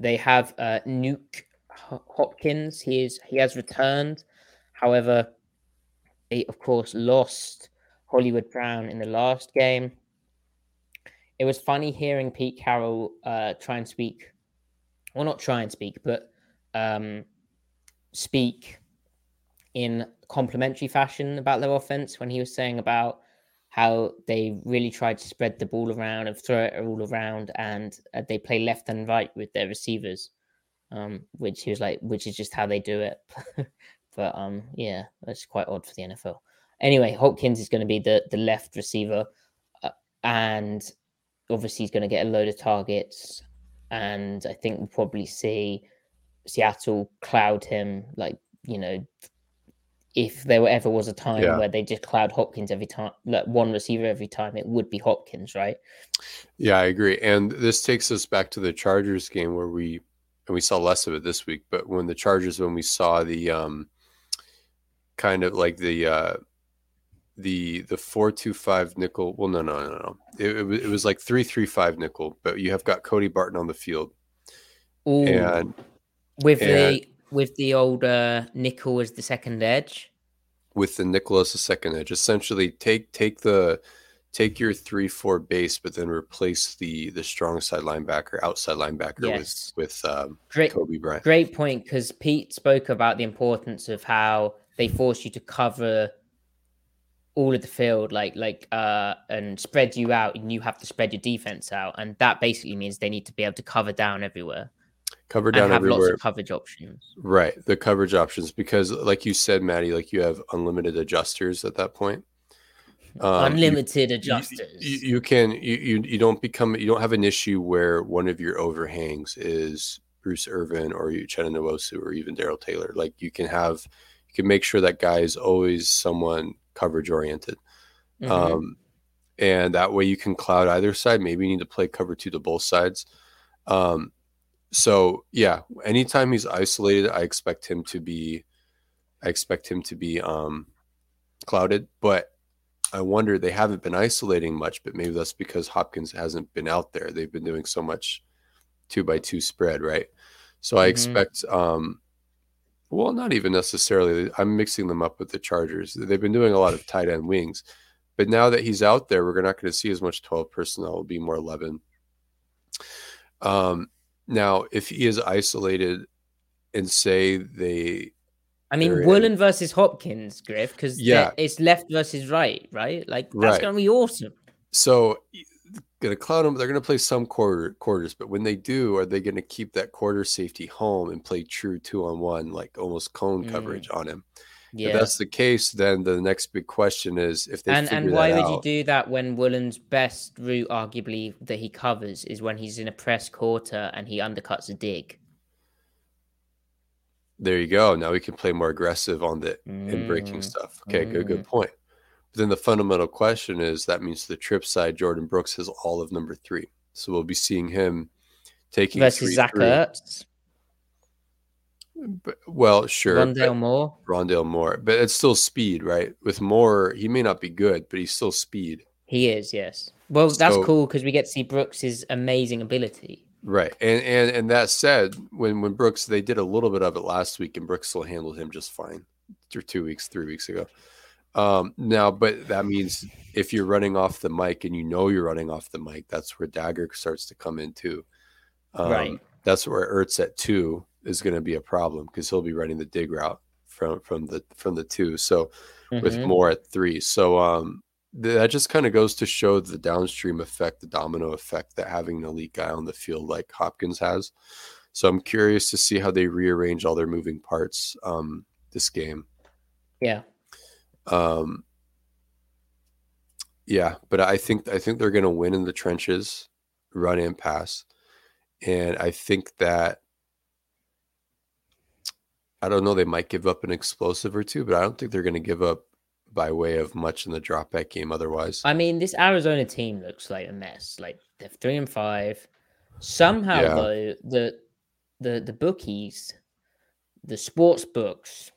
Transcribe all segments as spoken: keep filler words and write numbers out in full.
They have uh, Nuke Hopkins. He is he has returned. However, they, of course, lost Hollywood Brown in the last game. It was funny hearing Pete Carroll uh, try and speak, or not try and speak, but um, speak in complimentary fashion about their offense when he was saying about how they really tried to spread the ball around and throw it all around, and uh, they play left and right with their receivers, um, which he was like, which is just how they do it. but um, yeah, that's quite odd for the N F L. Anyway, Hopkins is going to be the, the left receiver, uh, and obviously he's going to get a load of targets, and I think we'll probably see Seattle cloud him, like, you know, if there ever was a time yeah. where they just cloud Hopkins every time, like one receiver every time, it would be Hopkins, right? Yeah, I agree. And this takes us back to the Chargers game where we, and we saw less of it this week, but when the Chargers, when we saw the um, kind of like the, uh, the, the four, two, five nickel. Well, no, no, no, no. It, it, was, it was like three, three, five nickel, but you have got Cody Barton on the field. Ooh. And with and, the, With the old uh, nickel as the second edge, with the nickel as the second edge, essentially take take the take your three four base, but then replace the the strong side linebacker, outside linebacker yes. with with um, great, Kobe Bryant. Great point, because Pete spoke about the importance of how they force you to cover all of the field, like like uh, and spread you out, and you have to spread your defense out, and that basically means they need to be able to cover down everywhere. Cover down and have everywhere. Lots of coverage options. Right. The coverage options, because like you said, Maddie, like you have unlimited adjusters at that point. Um, unlimited you, adjusters. You, you can, you, you, you don't become, you don't have an issue where one of your overhangs is Bruce Irvin or Yuchenna Nwosu or even Daryl Taylor. Like you can have, you can make sure that guy is always someone coverage oriented. Mm-hmm. Um, and that way you can cloud either side. Maybe you need to play cover two to both sides. Um, So yeah, anytime he's isolated, I expect him to be, I expect him to be um, clouded. But I wonder, they haven't been isolating much, but maybe that's because Hopkins hasn't been out there. They've been doing so much two by two spread, right? So I mm-hmm. expect, um, well, not even necessarily. I'm mixing them up with the Chargers. They've been doing a lot of tight end wings, but now that he's out there, we're not going to see as much twelve personnel. It'll be more eleven. Um. Now, if he is isolated and say they... I mean, Woolen in... versus Hopkins, Griff, because yeah. it's left versus right, right? Like, that's right. going to be awesome. So, going to cloud them. They're going to play some quarter, quarters, but when they do, are they going to keep that quarter safety home and play true two-on-one, like almost cone mm. coverage on him? Yeah. If that's the case, then the next big question is if they and, figure and why that would out, you do that when Woolen's best route, arguably, that he covers is when he's in a press quarter and he undercuts a dig. There you go. Now we can play more aggressive on the mm. in-breaking stuff. Okay, mm. good, good point. But then the fundamental question is that means the trip side, Jordan Brooks has all of number three. So we'll be seeing him taking versus three, Zach Ertz. But, well, sure. Rondale Moore. Rondale Moore. But it's still speed, right? With Moore, he may not be good, but he's still speed. He is, yes. Well, that's so cool because we get to see Brooks' amazing ability. Right. And and and that said, when, when Brooks, they did a little bit of it last week, and Brooks still handled him just fine two, two weeks, three weeks ago. Um, now, but that means if you're running off the mic and you know you're running off the mic, that's where Dagger starts to come in too. Um, right. That's where Ertz at two is going to be a problem because he'll be running the dig route from, from the from the two. So mm-hmm. with Moore at three. So um, that just kind of goes to show the downstream effect, the domino effect that having an elite guy on the field like Hopkins has. So I'm curious to see how they rearrange all their moving parts um, this game. Yeah. Um. Yeah, but I think I think they're going to win in the trenches, run and pass, and I think that I don't know. They might give up an explosive or two, but I don't think they're going to give up by way of much in the drop back game. Otherwise, I mean, this Arizona team looks like a mess. Like they're three and five. Somehow yeah. though, the the the bookies, the sports books.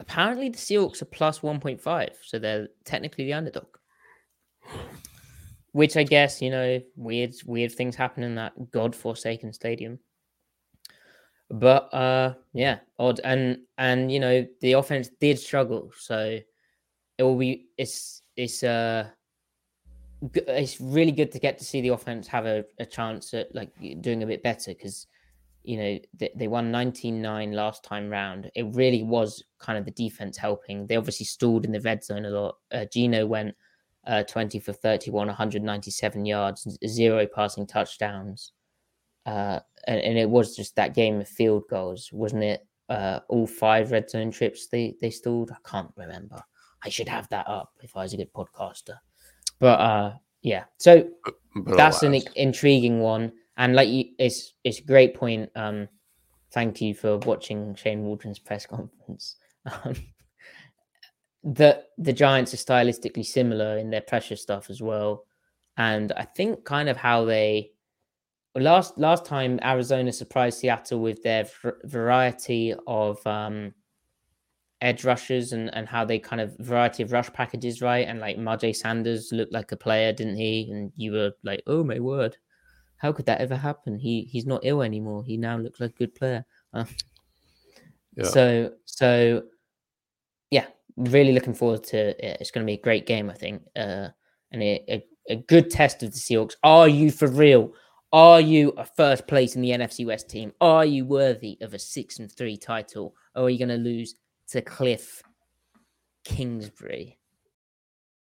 Apparently, the Seahawks are plus one point five, so they're technically the underdog. Which I guess, you know, weird weird things happen in that godforsaken stadium. But, uh, yeah, odd. And, and you know, the offense did struggle, so it will be, it's, it's, uh, it's really good to get to see the offense have a, a chance at, like, doing a bit better, because you know, they, they won nineteen nine last time round. It really was kind of the defense helping. They obviously stalled in the red zone a lot. Uh, Gino went uh, twenty for thirty-one, one hundred ninety-seven yards, zero passing touchdowns. Uh, and, and it was just that game of field goals, wasn't it? Uh, all five red zone trips they, they stalled. I can't remember. I should have that up if I was a good podcaster. But uh, yeah, so that's an intriguing one. And like you, it's it's a great point. Um, thank you for watching Shane Waldron's press conference. Um, the the Giants are stylistically similar in their pressure stuff as well, and I think kind of how they last last time Arizona surprised Seattle with their variety of um, edge rushers and and how they kind of variety of rush packages, right? And like Marjay Sanders looked like a player, didn't he? And you were like, oh my word. How could that ever happen? He he's not ill anymore. He now looks like a good player. Uh, yeah. So so yeah, really looking forward to it. It's going to be a great game, I think, uh, and a, a, a good test of the Seahawks. Are you for real? Are you a first place in the N F C West team? Are you worthy of a six and three title? Or are you going to lose to Cliff Kingsbury?